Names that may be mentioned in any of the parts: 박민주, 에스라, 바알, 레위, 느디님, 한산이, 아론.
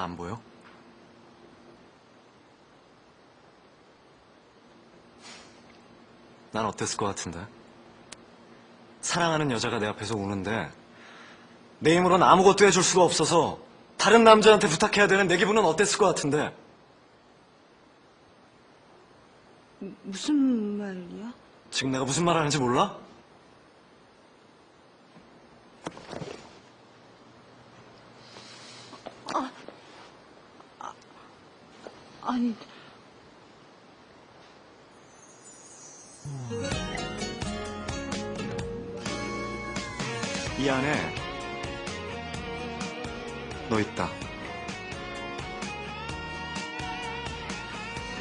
나 안 보여? 난 어땠을 것 같은데? 사랑하는 여자가 내 앞에서 우는데 내 힘으로는 아무것도 해줄 수가 없어서 다른 남자한테 부탁해야 되는 내 기분은 어땠을 것 같은데? 무슨 말이야? 지금 내가 무슨 말 하는지 몰라? 아니... 이 안에 너 있다.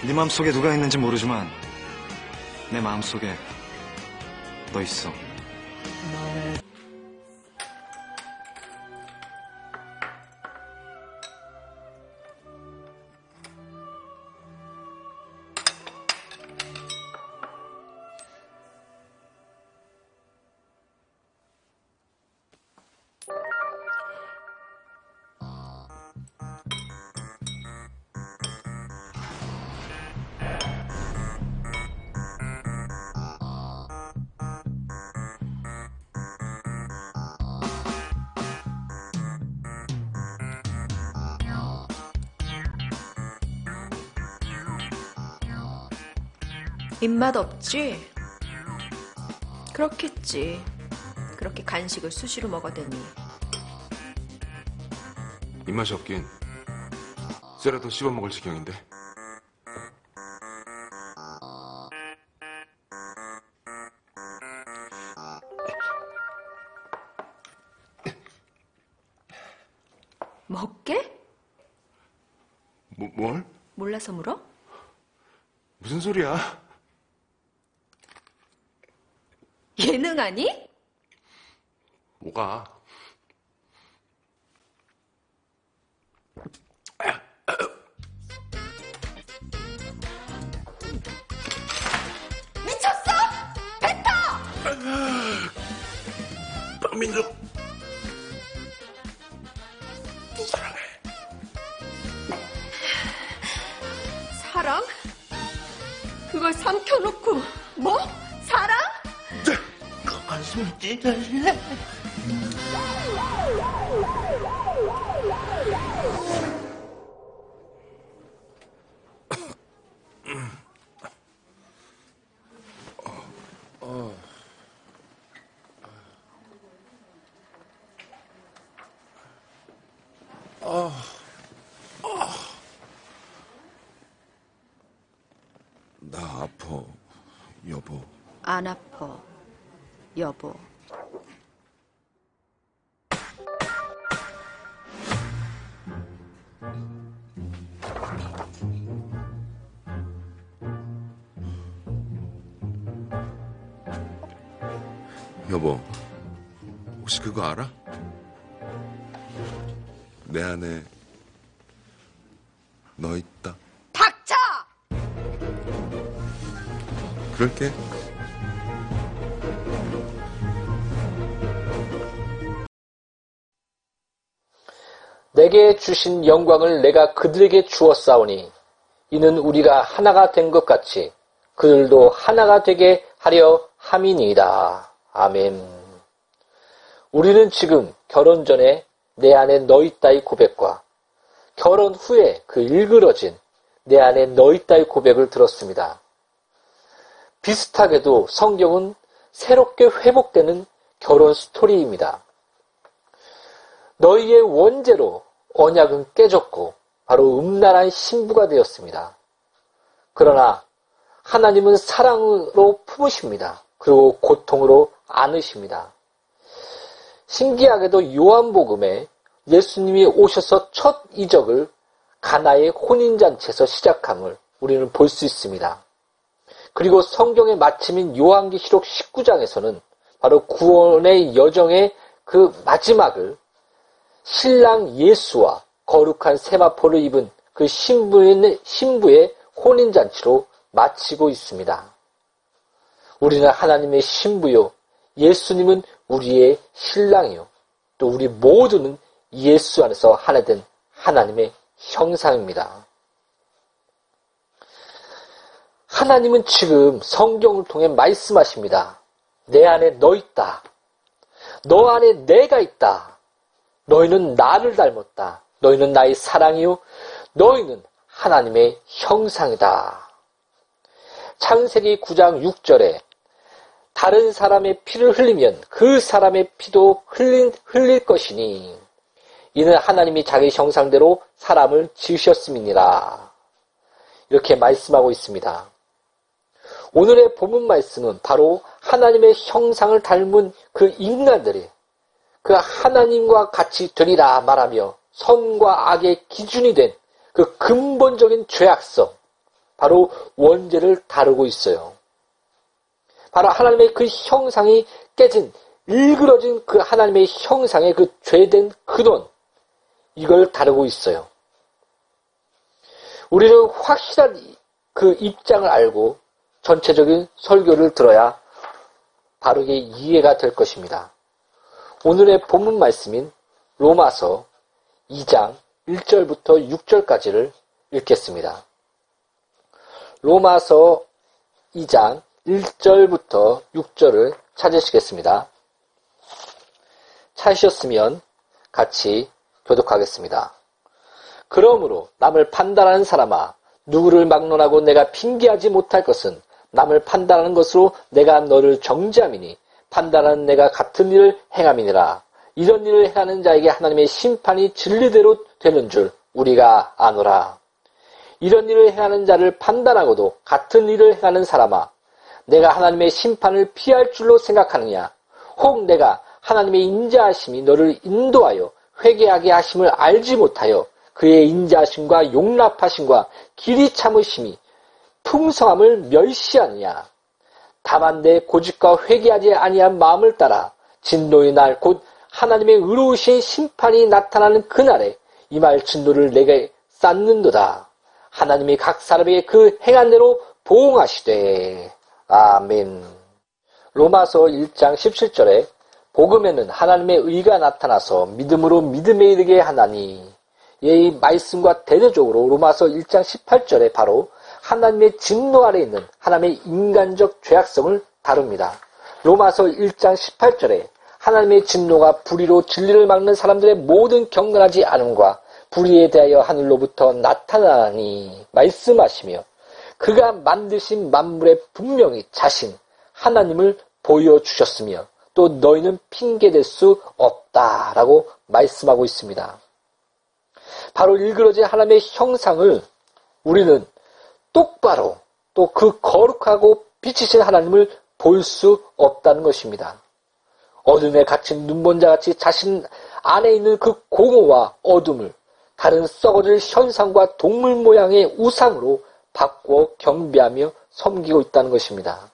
네 마음속에 누가 있는지 모르지만 내 마음속에 너 있어. 입맛 없지? 그렇겠지. 그렇게 간식을 수시로 먹어대니. 입맛이 없긴 쇠라도 씹어먹을 지경인데. 먹게? 뭘? 몰라서 물어? 무슨 소리야? 예능하니? 뭐가? 미쳤어? 뱉어! 박민주 사랑해. 사랑? 그걸 삼켜놓고 뭐? 사랑? 나 아파, 여보. 안 아파. 여보. 여보, 혹시 그거 알아? 내 안에 너 있다. 닥쳐! 그럴게. 내게 주신 영광을 내가 그들에게 주었사오니 이는 우리가 하나가 된 것 같이 그들도 하나가 되게 하려 함이니이다. 아멘. 우리는 지금 결혼 전에 내 안에 너 있다의 고백과 결혼 후에 그 일그러진 내 안에 너 있다의 고백을 들었습니다. 비슷하게도 성경은 새롭게 회복되는 결혼 스토리입니다. 너희의 원죄로 언약은 깨졌고 바로 음란한 신부가 되었습니다. 그러나 하나님은 사랑으로 품으십니다. 그리고 고통으로 안으십니다. 신기하게도 요한복음에 예수님이 오셔서 첫 이적을 가나의 혼인잔치에서 시작함을 우리는 볼 수 있습니다. 그리고 성경의 마침인 요한계시록 19장에서는 바로 구원의 여정의 그 마지막을 신랑 예수와 거룩한 세마포를 입은 그 신부의 혼인잔치로 마치고 있습니다. 우리는 하나님의 신부요, 예수님은 우리의 신랑이요, 또 우리 모두는 예수 안에서 하나 된 하나님의 형상입니다. 하나님은 지금 성경을 통해 말씀하십니다. 내 안에 너 있다. 너 안에 내가 있다. 너희는 나를 닮았다. 너희는 나의 사랑이요. 너희는 하나님의 형상이다. 창세기 9장 6절에 다른 사람의 피를 흘리면 그 사람의 피도 흘릴 것이니 이는 하나님이 자기 형상대로 사람을 지으셨음이니라. 이렇게 말씀하고 있습니다. 오늘의 본문 말씀은 바로 하나님의 형상을 닮은 그 인간들이 그 하나님과 같이 되리라 말하며 선과 악의 기준이 된 그 근본적인 죄악성, 바로 원죄를 다루고 있어요. 바로 하나님의 그 형상이 깨진, 일그러진 그 하나님의 형상의 그 죄된 근원, 이걸 다루고 있어요. 우리는 확실한 그 입장을 알고 전체적인 설교를 들어야 바르게 이해가 될 것입니다. 오늘의 본문 말씀인 로마서 2장 1절부터 6절까지를 읽겠습니다. 로마서 2장 1절부터 6절을 찾으시겠습니다. 찾으셨으면 같이 교독하겠습니다. 그러므로 남을 판단하는 사람아, 누구를 막론하고 내가 핑계하지 못할 것은 남을 판단하는 것으로 내가 너를 정죄함이니 판단하는 내가 같은 일을 행함이니라. 이런 일을 행하는 자에게 하나님의 심판이 진리대로 되는 줄 우리가 아노라. 이런 일을 행하는 자를 판단하고도 같은 일을 행하는 사람아, 내가 하나님의 심판을 피할 줄로 생각하느냐? 혹 내가 하나님의 인자하심이 너를 인도하여 회개하게 하심을 알지 못하여 그의 인자하심과 용납하심과 길이 참으심이 풍성함을 멸시하느냐? 다만 내 고집과 회개하지 아니한 마음을 따라 진노의 날 곧 하나님의 의로우신 심판이 나타나는 그날에 이말 진노를 내게 쌓는도다. 하나님이 각 사람에게 그 행한 대로 보응하시되. 아멘. 로마서 1장 17절에 복음에는 하나님의 의가 나타나서 믿음으로 믿음에 이르게 하나니, 이 말씀과 대조적으로 로마서 1장 18절에 바로 하나님의 진노 아래 있는 하나님의 인간적 죄악성을 다룹니다. 로마서 1장 18절에 하나님의 진노가 불의로 진리를 막는 사람들의 모든 경건하지 않음과 불의에 대하여 하늘로부터 나타나니 말씀하시며 그가 만드신 만물에 분명히 자신 하나님을 보여주셨으며 또 너희는 핑계될 수 없다라고 말씀하고 있습니다. 바로 일그러진 하나님의 형상을 우리는 똑바로 또 그 거룩하고 빛이신 하나님을 볼 수 없다는 것입니다. 어둠에 갇힌 눈먼자같이 자신 안에 있는 그 공허와 어둠을 다른 썩어질 현상과 동물 모양의 우상으로 바꾸어 경배하며 섬기고 있다는 것입니다.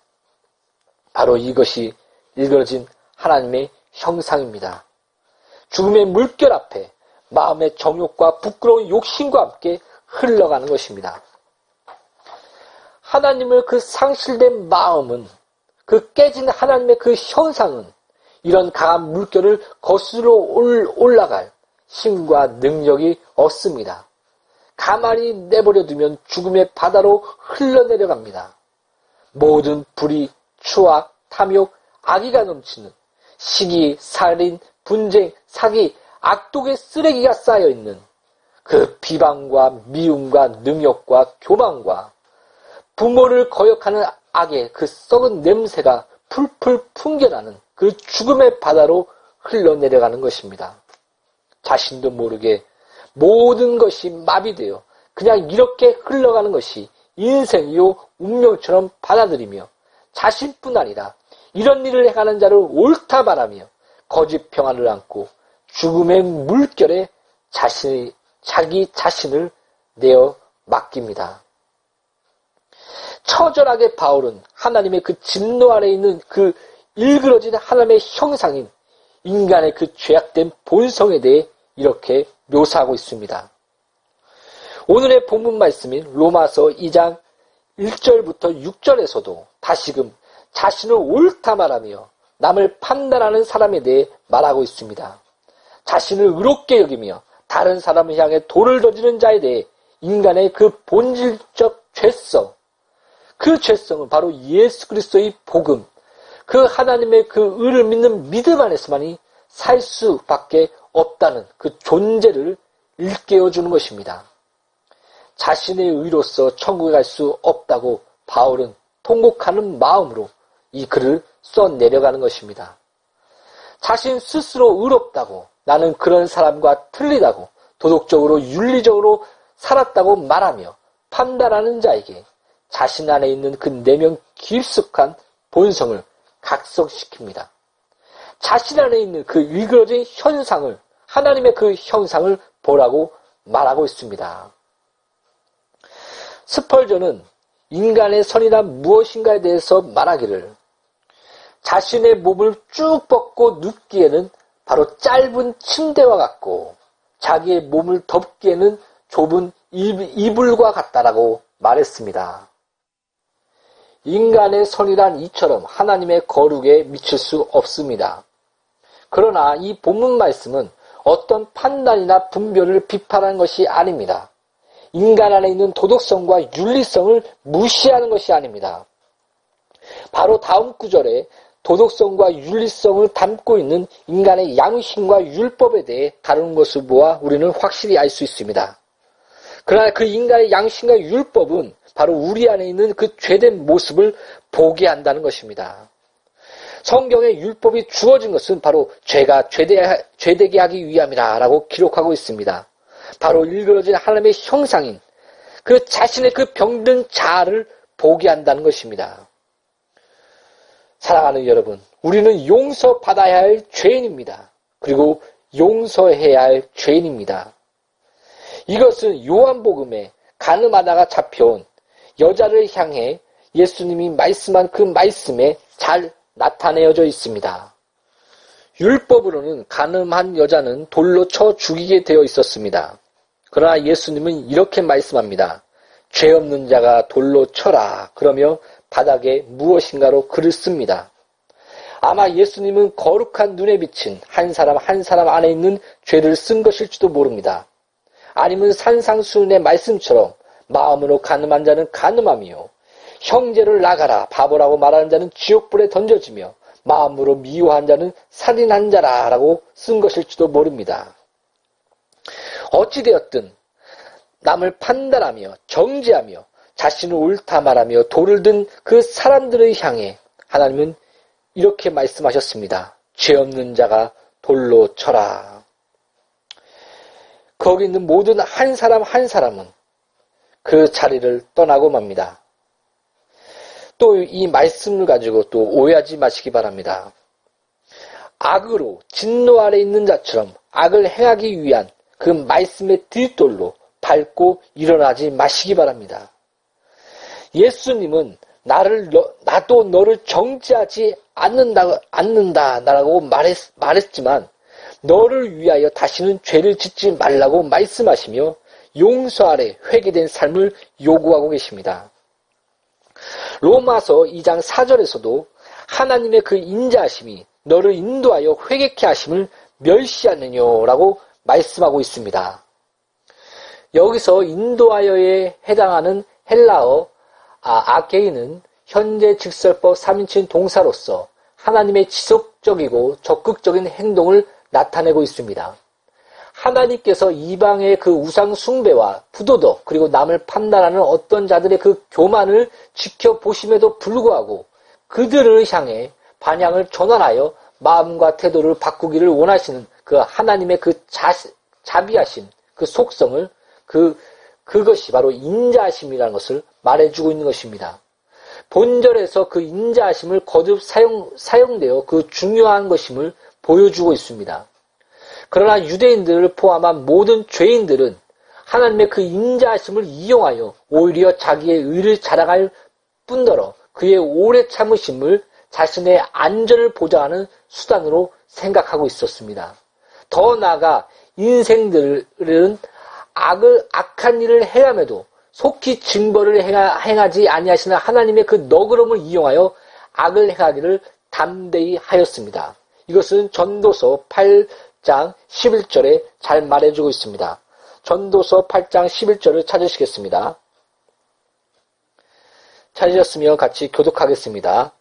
바로 이것이 일그러진 하나님의 형상입니다. 죽음의 물결 앞에 마음의 정욕과 부끄러운 욕심과 함께 흘러가는 것입니다. 하나님을 그 상실된 마음은, 그 깨진 하나님의 그 형상은 이런 강한 물결을 거슬러 올라갈 힘과 능력이 없습니다. 가만히 내버려두면 죽음의 바다로 흘러내려갑니다. 모든 불의, 추악, 탐욕, 악의가 넘치는 시기, 살인, 분쟁, 사기, 악독의 쓰레기가 쌓여있는 그 비방과 미움과 능욕과 교만과 부모를 거역하는 악의 그 썩은 냄새가 풀풀 풍겨나는 그 죽음의 바다로 흘러내려가는 것입니다. 자신도 모르게 모든 것이 마비되어 그냥 이렇게 흘러가는 것이 인생이요 운명처럼 받아들이며 자신뿐 아니라 이런 일을 행하는 자를 옳다 말하며 거짓 평안을 안고 죽음의 물결에 자기 자신을 내어 맡깁니다. 처절하게 바울은 하나님의 그 진노 아래 있는 그 일그러진 하나님의 형상인 인간의 그 죄악된 본성에 대해 이렇게 묘사하고 있습니다. 오늘의 본문 말씀인 로마서 2장 1절부터 6절에서도 다시금 자신을 옳다 말하며 남을 판단하는 사람에 대해 말하고 있습니다. 자신을 의롭게 여기며 다른 사람을 향해 돌을 던지는 자에 대해 인간의 그 본질적 죄성, 그 죄성은 바로 예수 그리스도의 복음, 그 하나님의 그 의를 믿는 믿음 안에서만이 살 수밖에 없다는 그 존재를 일깨워주는 것입니다. 자신의 의로서 천국에 갈 수 없다고 바울은 통곡하는 마음으로 이 글을 써내려가는 것입니다. 자신 스스로 의롭다고, 나는 그런 사람과 틀리다고, 도덕적으로 윤리적으로 살았다고 말하며 판단하는 자에게 자신 안에 있는 그 내면 깊숙한 본성을 각성시킵니다. 자신 안에 있는 그 일그러진 현상을, 하나님의 그 형상을 보라고 말하고 있습니다. 스펄전은 인간의 선이란 무엇인가에 대해서 말하기를, 자신의 몸을 쭉 뻗고 눕기에는 바로 짧은 침대와 같고 자기의 몸을 덮기에는 좁은 이불과 같다라고 말했습니다. 인간의 선이란 이처럼 하나님의 거룩에 미칠 수 없습니다. 그러나 이 본문 말씀은 어떤 판단이나 분별을 비판하는 것이 아닙니다. 인간 안에 있는 도덕성과 윤리성을 무시하는 것이 아닙니다. 바로 다음 구절에 도덕성과 윤리성을 담고 있는 인간의 양심과 율법에 대해 다루는 것을 보아 우리는 확실히 알 수 있습니다. 그러나 그 인간의 양심과 율법은 바로 우리 안에 있는 그 죄된 모습을 보게 한다는 것입니다. 성경에 율법이 주어진 것은 바로 죄가 죄되게 하기 위함이라고 기록하고 있습니다. 바로 일그러진 하나님의 형상인 그 자신의 그 병든 자아를 보게 한다는 것입니다. 사랑하는 여러분, 우리는 용서받아야 할 죄인입니다. 그리고 용서해야 할 죄인입니다. 이것은 요한복음에 가늠하다가 잡혀온 여자를 향해 예수님이 말씀한 그 말씀에 잘 나타내어져 있습니다. 율법으로는 가늠한 여자는 돌로 쳐 죽이게 되어 있었습니다. 그러나 예수님은 이렇게 말씀합니다. 죄 없는 자가 돌로 쳐라. 그러며 바닥에 무엇인가로 글을 씁니다. 아마 예수님은 거룩한 눈에 비친 한 사람 한 사람 안에 있는 죄를 쓴 것일지도 모릅니다. 아니면 산상수훈의 말씀처럼 마음으로 가늠한 자는 가늠하며 형제를 나가라 바보라고 말하는 자는 지옥불에 던져지며 마음으로 미워한 자는 살인한 자라라고 쓴 것일지도 모릅니다. 어찌되었든 남을 판단하며 정죄하며 자신을 옳다 말하며 돌을 든 그 사람들을 향해 하나님은 이렇게 말씀하셨습니다. 죄 없는 자가 돌로 쳐라. 거기 있는 모든 한 사람 한 사람은 그 자리를 떠나고 맙니다. 또 이 말씀을 가지고 또 오해하지 마시기 바랍니다. 악으로 진노 아래 있는 자처럼 악을 행하기 위한 그 말씀의 뒷돌로 밟고 일어나지 마시기 바랍니다. 예수님은 나도 너를 정죄하지 않는다라고 말했지만 너를 위하여 다시는 죄를 짓지 말라고 말씀하시며 용서 아래 회개된 삶을 요구하고 계십니다. 로마서 2장 4절에서도 하나님의 그 인자하심이 너를 인도하여 회개케 하심을 멸시하느냐라고 말씀하고 있습니다. 여기서 인도하여에 해당하는 헬라어 아케이는 현재 직설법 3인칭 동사로서 하나님의 지속적이고 적극적인 행동을 나타내고 있습니다. 하나님께서 이방의 그 우상 숭배와 부도덕 그리고 남을 판단하는 어떤 자들의 그 교만을 지켜보심에도 불구하고 그들을 향해 반향을 전환하여 마음과 태도를 바꾸기를 원하시는 그 하나님의 그 자비하심, 그 속성을 그것이 바로 인자하심이라는 것을 말해주고 있는 것입니다. 본절에서 그 인자하심을 거듭 사용되어 그 중요한 것임을 보여주고 있습니다. 그러나 유대인들을 포함한 모든 죄인들은 하나님의 그 인자하심을 이용하여 오히려 자기의 의를 자랑할 뿐더러 그의 오래 참으심을 자신의 안전을 보장하는 수단으로 생각하고 있었습니다. 더 나아가 인생들은 악한 일을 행함에도 속히 징벌을 행하지 아니하시는 하나님의 그 너그러움을 이용하여 악을 행하기를 담대히 하였습니다. 이것은 전도서 8 8장 11절에 잘 말해주고 있습니다. 전도서 8장 11절을 찾으시겠습니다. 찾으셨으면 같이 교독하겠습니다.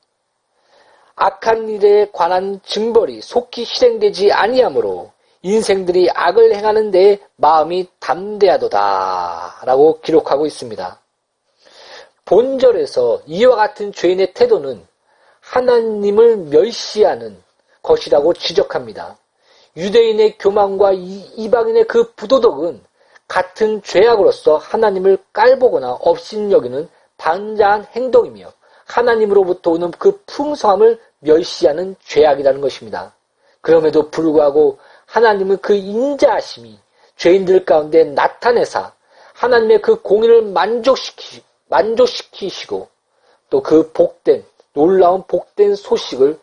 악한 일에 관한 징벌이 속히 실행되지 아니하므로 인생들이 악을 행하는 데 마음이 담대하도다 라고 기록하고 있습니다. 본절에서 이와 같은 죄인의 태도는 하나님을 멸시하는 것이라고 지적합니다. 유대인의 교만과 이방인의 그 부도덕은 같은 죄악으로서 하나님을 깔보거나 업신여기는 반자한 행동이며 하나님으로부터 오는 그 풍성함을 멸시하는 죄악이라는 것입니다. 그럼에도 불구하고 하나님은 그 인자하심이 죄인들 가운데 나타내사 하나님의 그 공의를 만족시키시고 또 그 복된 놀라운 복된 소식을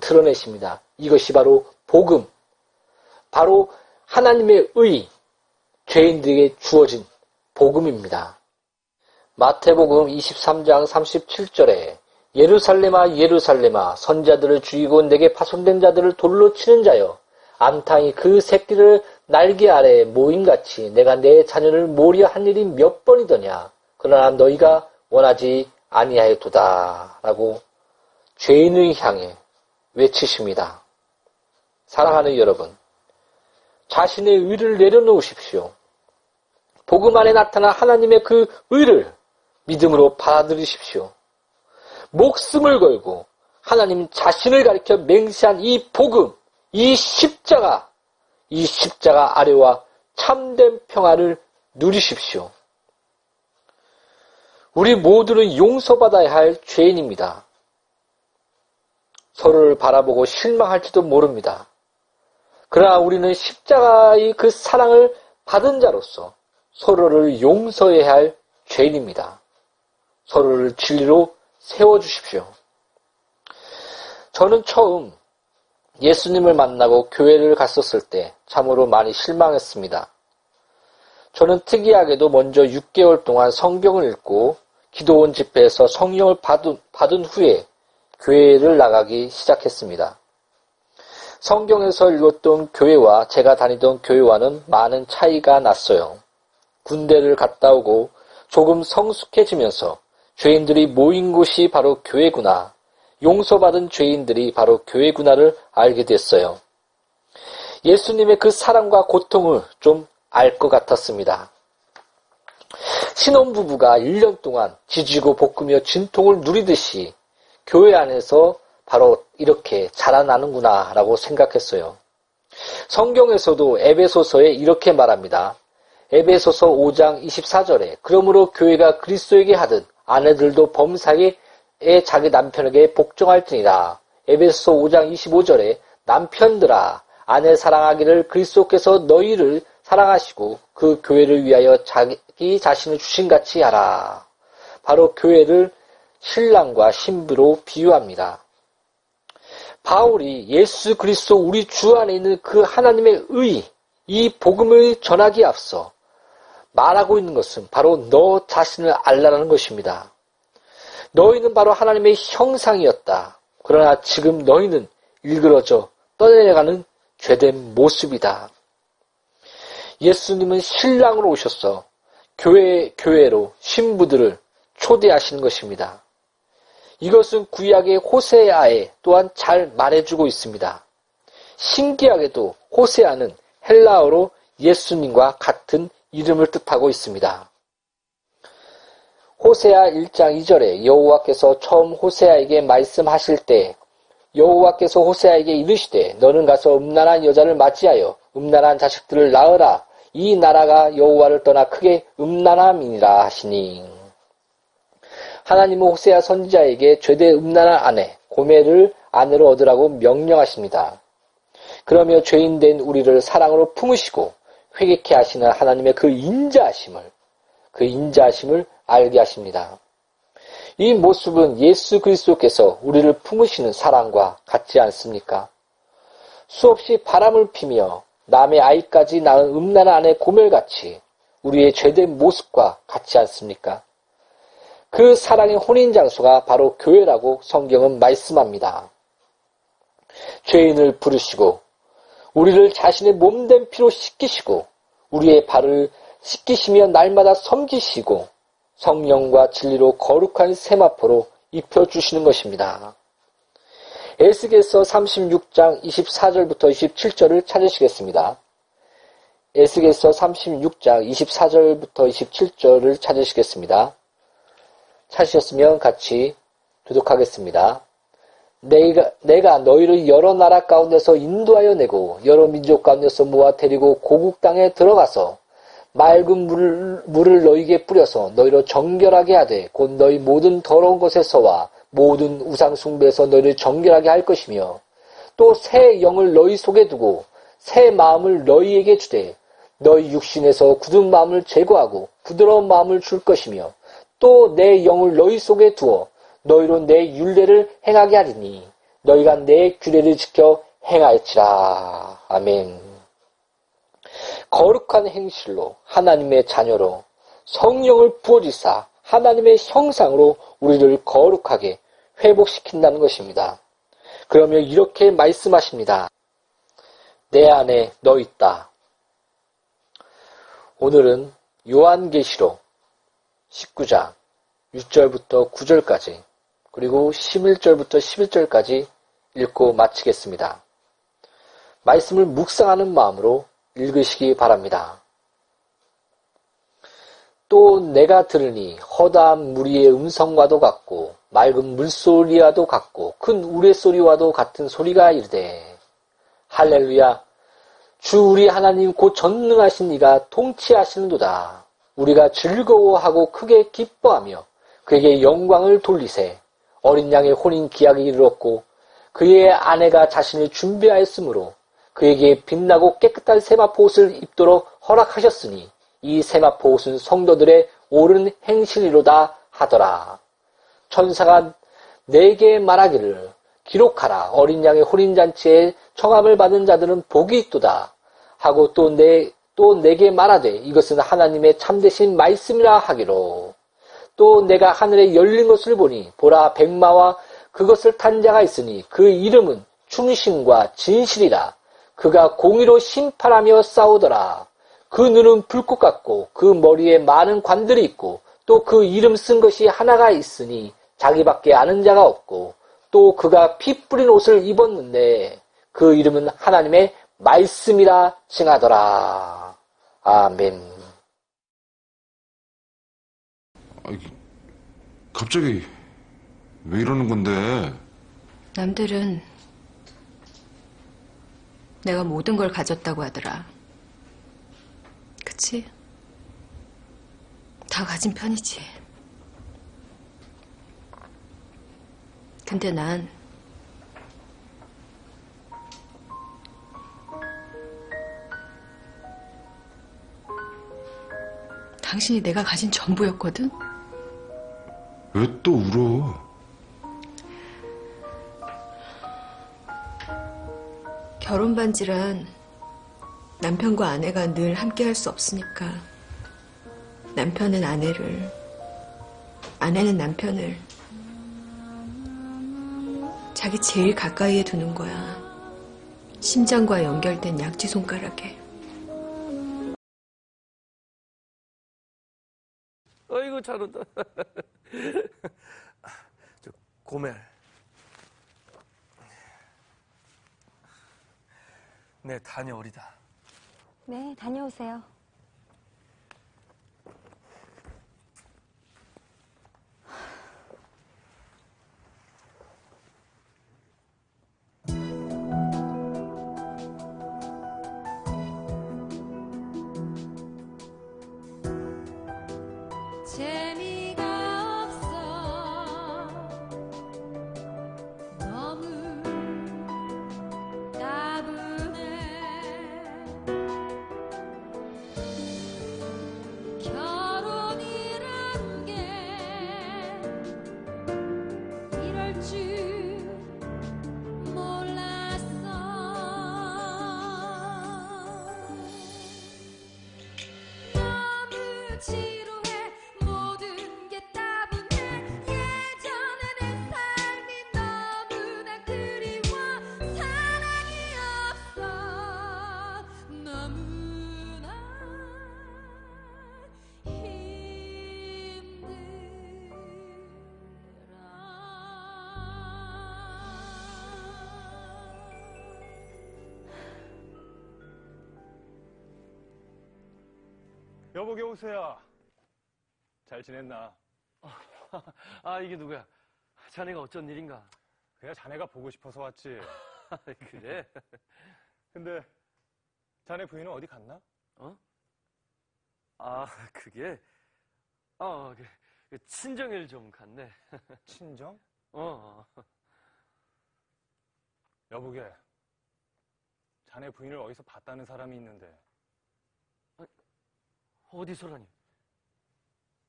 드러내십니다. 이것이 바로 복음, 바로 하나님의 의, 죄인들에게 주어진 복음입니다. 마태복음 23장 37절에 예루살렘아 예루살렘아 선자들을 죽이고 내게 파손된 자들을 돌로 치는 자여 암탉이 그 새끼를 날개 아래에 모임같이 내가 내 자녀를 모으려 한 일이 몇 번이더냐 그러나 너희가 원하지 아니하였도다 라고 죄인을 향해 외치십니다. 사랑하는 여러분, 자신의 의를 내려놓으십시오. 복음 안에 나타난 하나님의 그 의를 믿음으로 받아들이십시오. 목숨을 걸고 하나님 자신을 가리켜 맹세한 이 복음, 이 십자가 아래와 참된 평안을 누리십시오. 우리 모두는 용서받아야 할 죄인입니다. 서로를 바라보고 실망할지도 모릅니다. 그러나 우리는 십자가의 그 사랑을 받은 자로서 서로를 용서해야 할 죄인입니다. 서로를 진리로 세워주십시오. 저는 처음 예수님을 만나고 교회를 갔었을 때 참으로 많이 실망했습니다. 저는 특이하게도 먼저 6개월 동안 성경을 읽고 기도원 집회에서 성령을 받은 후에 교회를 나가기 시작했습니다. 성경에서 읽었던 교회와 제가 다니던 교회와는 많은 차이가 났어요. 군대를 갔다 오고 조금 성숙해지면서 죄인들이 모인 곳이 바로 교회구나, 용서받은 죄인들이 바로 교회구나를 알게 됐어요. 예수님의 그 사랑과 고통을 좀 알 것 같았습니다. 신혼부부가 1년 동안 지지고 볶으며 진통을 누리듯이 교회 안에서 바로 이렇게 자라나는구나 라고 생각했어요. 성경에서도 에베소서에 이렇게 말합니다. 에베소서 5장 24절에 그러므로 교회가 그리스도에게 하듯 아내들도 범사에 자기 남편에게 복종할지니라. 에베소서 5장 25절에 남편들아 아내 사랑하기를 그리스도께서 너희를 사랑하시고 그 교회를 위하여 자기 자신을 주신같이 하라. 바로 교회를 신랑과 신부로 비유합니다. 바울이 예수 그리스도 우리 주 안에 있는 그 하나님의 의, 이 복음을 전하기에 앞서 말하고 있는 것은 바로 너 자신을 알라라는 것입니다. 너희는 바로 하나님의 형상이었다. 그러나 지금 너희는 일그러져 떠내려가는 죄된 모습이다. 예수님은 신랑으로 오셔서 교회로 신부들을 초대하시는 것입니다. 이것은 구약의 호세아에 또한 잘 말해주고 있습니다. 신기하게도 호세아는 헬라어로 예수님과 같은 이름을 뜻하고 있습니다. 호세아 1장 2절에 여호와께서 처음 호세아에게 말씀하실 때 여호와께서 호세아에게 이르시되 너는 가서 음란한 여자를 맞이하여 음란한 자식들을 낳으라. 이 나라가 여호와를 떠나 크게 음란함이니라 하시니 하나님은 호세아 선지자에게 죄된 음란한 아내 고메를 아내로 얻으라고 명령하십니다. 그러며 죄인된 우리를 사랑으로 품으시고 회개케 하시는 하나님의 그 인자하심을 알게 하십니다. 이 모습은 예수 그리스도께서 우리를 품으시는 사랑과 같지 않습니까? 수없이 바람을 피며 남의 아이까지 낳은 음란한 아내 고멜같이 우리의 죄된 모습과 같지 않습니까? 그 사랑의 혼인장소가 바로 교회라고 성경은 말씀합니다. 죄인을 부르시고 우리를 자신의 몸된 피로 씻기시고 우리의 발을 씻기시며 날마다 섬기시고 성령과 진리로 거룩한 세마포로 입혀주시는 것입니다. 에스겔서 36장 24절부터 27절을 찾으시겠습니다. 에스겔서 36장 24절부터 27절을 찾으시겠습니다. 찾으셨으면 같이 교독하겠습니다. 내가 너희를 여러 나라 가운데서 인도하여 내고 여러 민족 가운데서 모아 데리고 고국 땅에 들어가서 맑은 물을 너희에게 뿌려서 너희로 정결하게 하되 곧 너희 모든 더러운 것에서와 모든 우상 숭배에서 너희를 정결하게 할 것이며 또 새 영을 너희 속에 두고 새 마음을 너희에게 주되 너희 육신에서 굳은 마음을 제거하고 부드러운 마음을 줄 것이며 또 내 영을 너희 속에 두어 너희로 내 율례를 행하게 하리니 너희가 내 규례를 지켜 행할지라. 아멘. 거룩한 행실로 하나님의 자녀로 성령을 부어주사 하나님의 형상으로 우리를 거룩하게 회복시킨다는 것입니다. 그러면 이렇게 말씀하십니다. 내 안에 너 있다. 오늘은 요한계시록 19장 6절부터 9절까지 그리고 11절부터 11절까지 읽고 마치겠습니다. 말씀을 묵상하는 마음으로 읽으시기 바랍니다. 또 내가 들으니 허다한 무리의 음성과도 같고 맑은 물소리와도 같고 큰 우레소리와도 같은 소리가 이르되 할렐루야 주 우리 하나님 곧 전능하신 이가 통치하시는도다. 우리가 즐거워하고 크게 기뻐하며 그에게 영광을 돌리세. 어린 양의 혼인 기약이 이르렀고 그의 아내가 자신을 준비하였으므로 그에게 빛나고 깨끗한 세마포 옷을 입도록 허락하셨으니 이 세마포 옷은 성도들의 옳은 행실이로다 하더라. 천사가 내게 말하기를 기록하라. 어린 양의 혼인잔치에 청함을 받은 자들은 복이 있도다 하고 또 내게 말하되 이것은 하나님의 참되신 말씀이라 하기로. 또 내가 하늘에 열린 것을 보니 보라 백마와 그것을 탄 자가 있으니 그 이름은 충신과 진실이라. 그가 공의로 심판하며 싸우더라. 그 눈은 불꽃 같고 그 머리에 많은 관들이 있고 또 그 이름 쓴 것이 하나가 있으니 자기밖에 아는 자가 없고 또 그가 피 뿌린 옷을 입었는데 그 이름은 하나님의 말씀이라 칭하더라. 아멘. 갑자기 왜 이러는 건데? 남들은 내가 모든 걸 가졌다고 하더라. 그치? 다 가진 편이지. 근데 난 당신이 내가 가진 전부였거든? 왜 또 울어? 결혼 반지란 남편과 아내가 늘 함께 할 수 없으니까 남편은 아내를, 아내는 남편을 자기 제일 가까이에 두는 거야. 심장과 연결된 약지 손가락에. 어이구 잘 온다. 저 고멜. 네, 다녀오리다. 네, 다녀오세요. 여보, 여보세요. 잘 지냈나? 아, 이게 누구야? 자네가 어쩐 일인가? 그냥 자네가 보고 싶어서 왔지. 그래? 근데 자네 부인은 어디 갔나? 어? 아, 그게? 아, 그 친정일 좀 갔네. 친정? 여보게, 자네 부인을 어디서 봤다는 사람이 있는데. 아니, 어디서라니?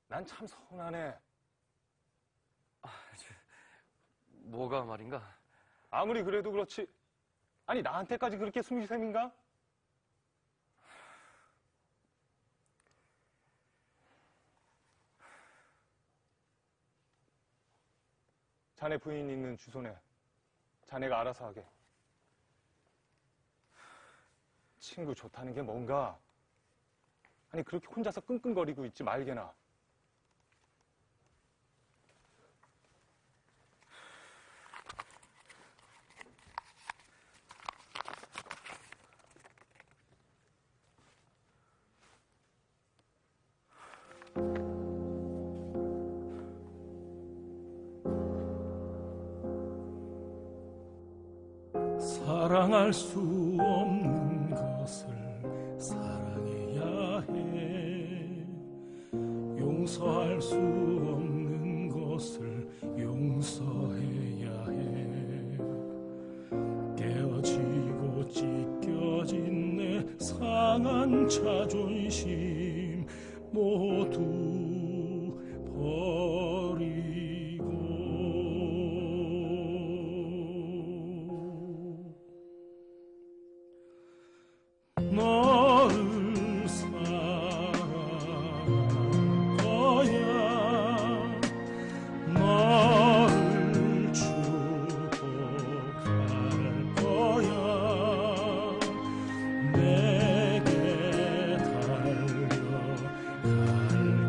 난 참 서운하네. 아, 뭐가 말인가? 아무리 그래도 그렇지. 아니, 나한테까지 그렇게 숨길 셈인가? 자네 부인 있는 주소네. 자네가 알아서 하게. 친구 좋다는 게 뭔가. 아니, 그렇게 혼자서 끙끙거리고 있지 말게나. 사랑할 수 없는 것을 사랑해야 해. 용서할 수 없는 것을 용서해야 해. 깨어지고 찢겨진 내 상한 자존심 모두 버리. 너를 사랑할 거야. 너를 축복할 거야. 내게 달려갈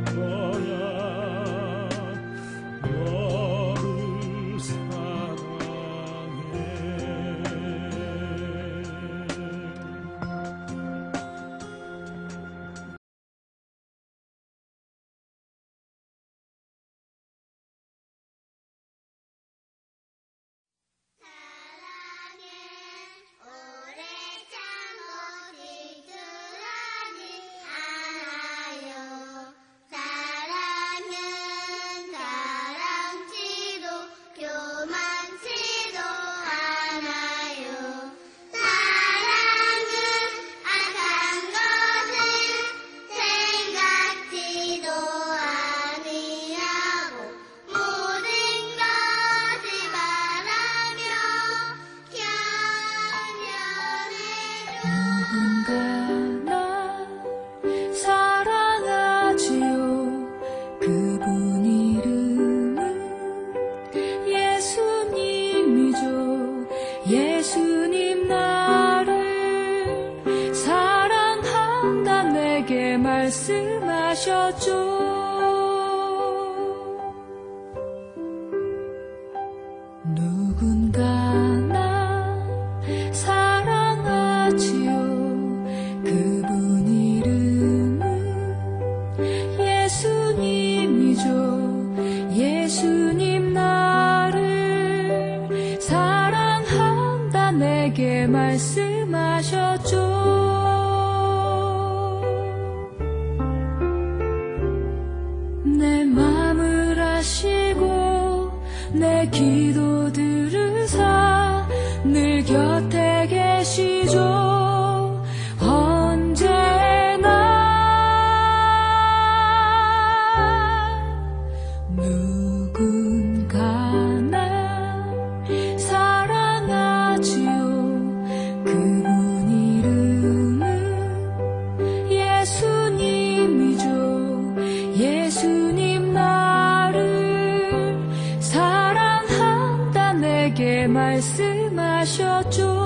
거야. 너를 사랑해. 누군가 날 사랑하지요. 그분 이름은 예수님이죠. 예수님 나를 사랑한다 내게 말씀하셨죠. 누군가 날 사랑하지요. 그분 이름은 예수님이죠. 예수님 나를 사랑한다 내게 말씀하셨죠. 내 마음을 아시고 내 기도 들으사 늘 곁에 계시죠. 언제나 누군가 날 사랑하지요. 그분 이름은 예수님이죠. 예수님 나를 사랑한다 내게 말씀하셨죠.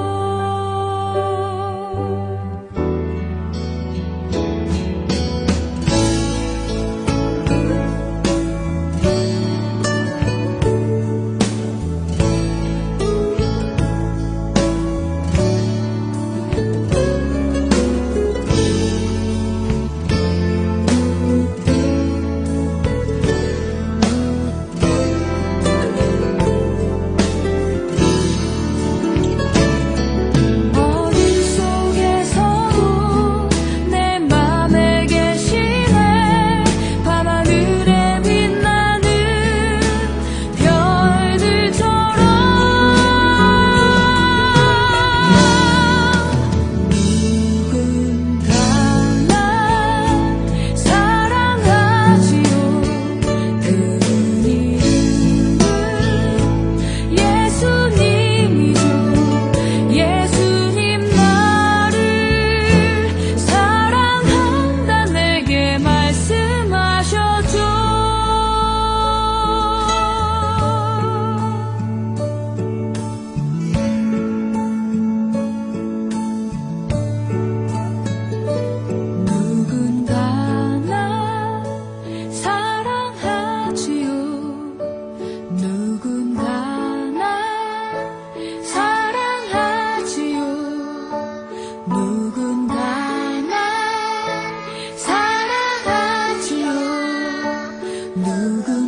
누군가나 사랑하지요. 누군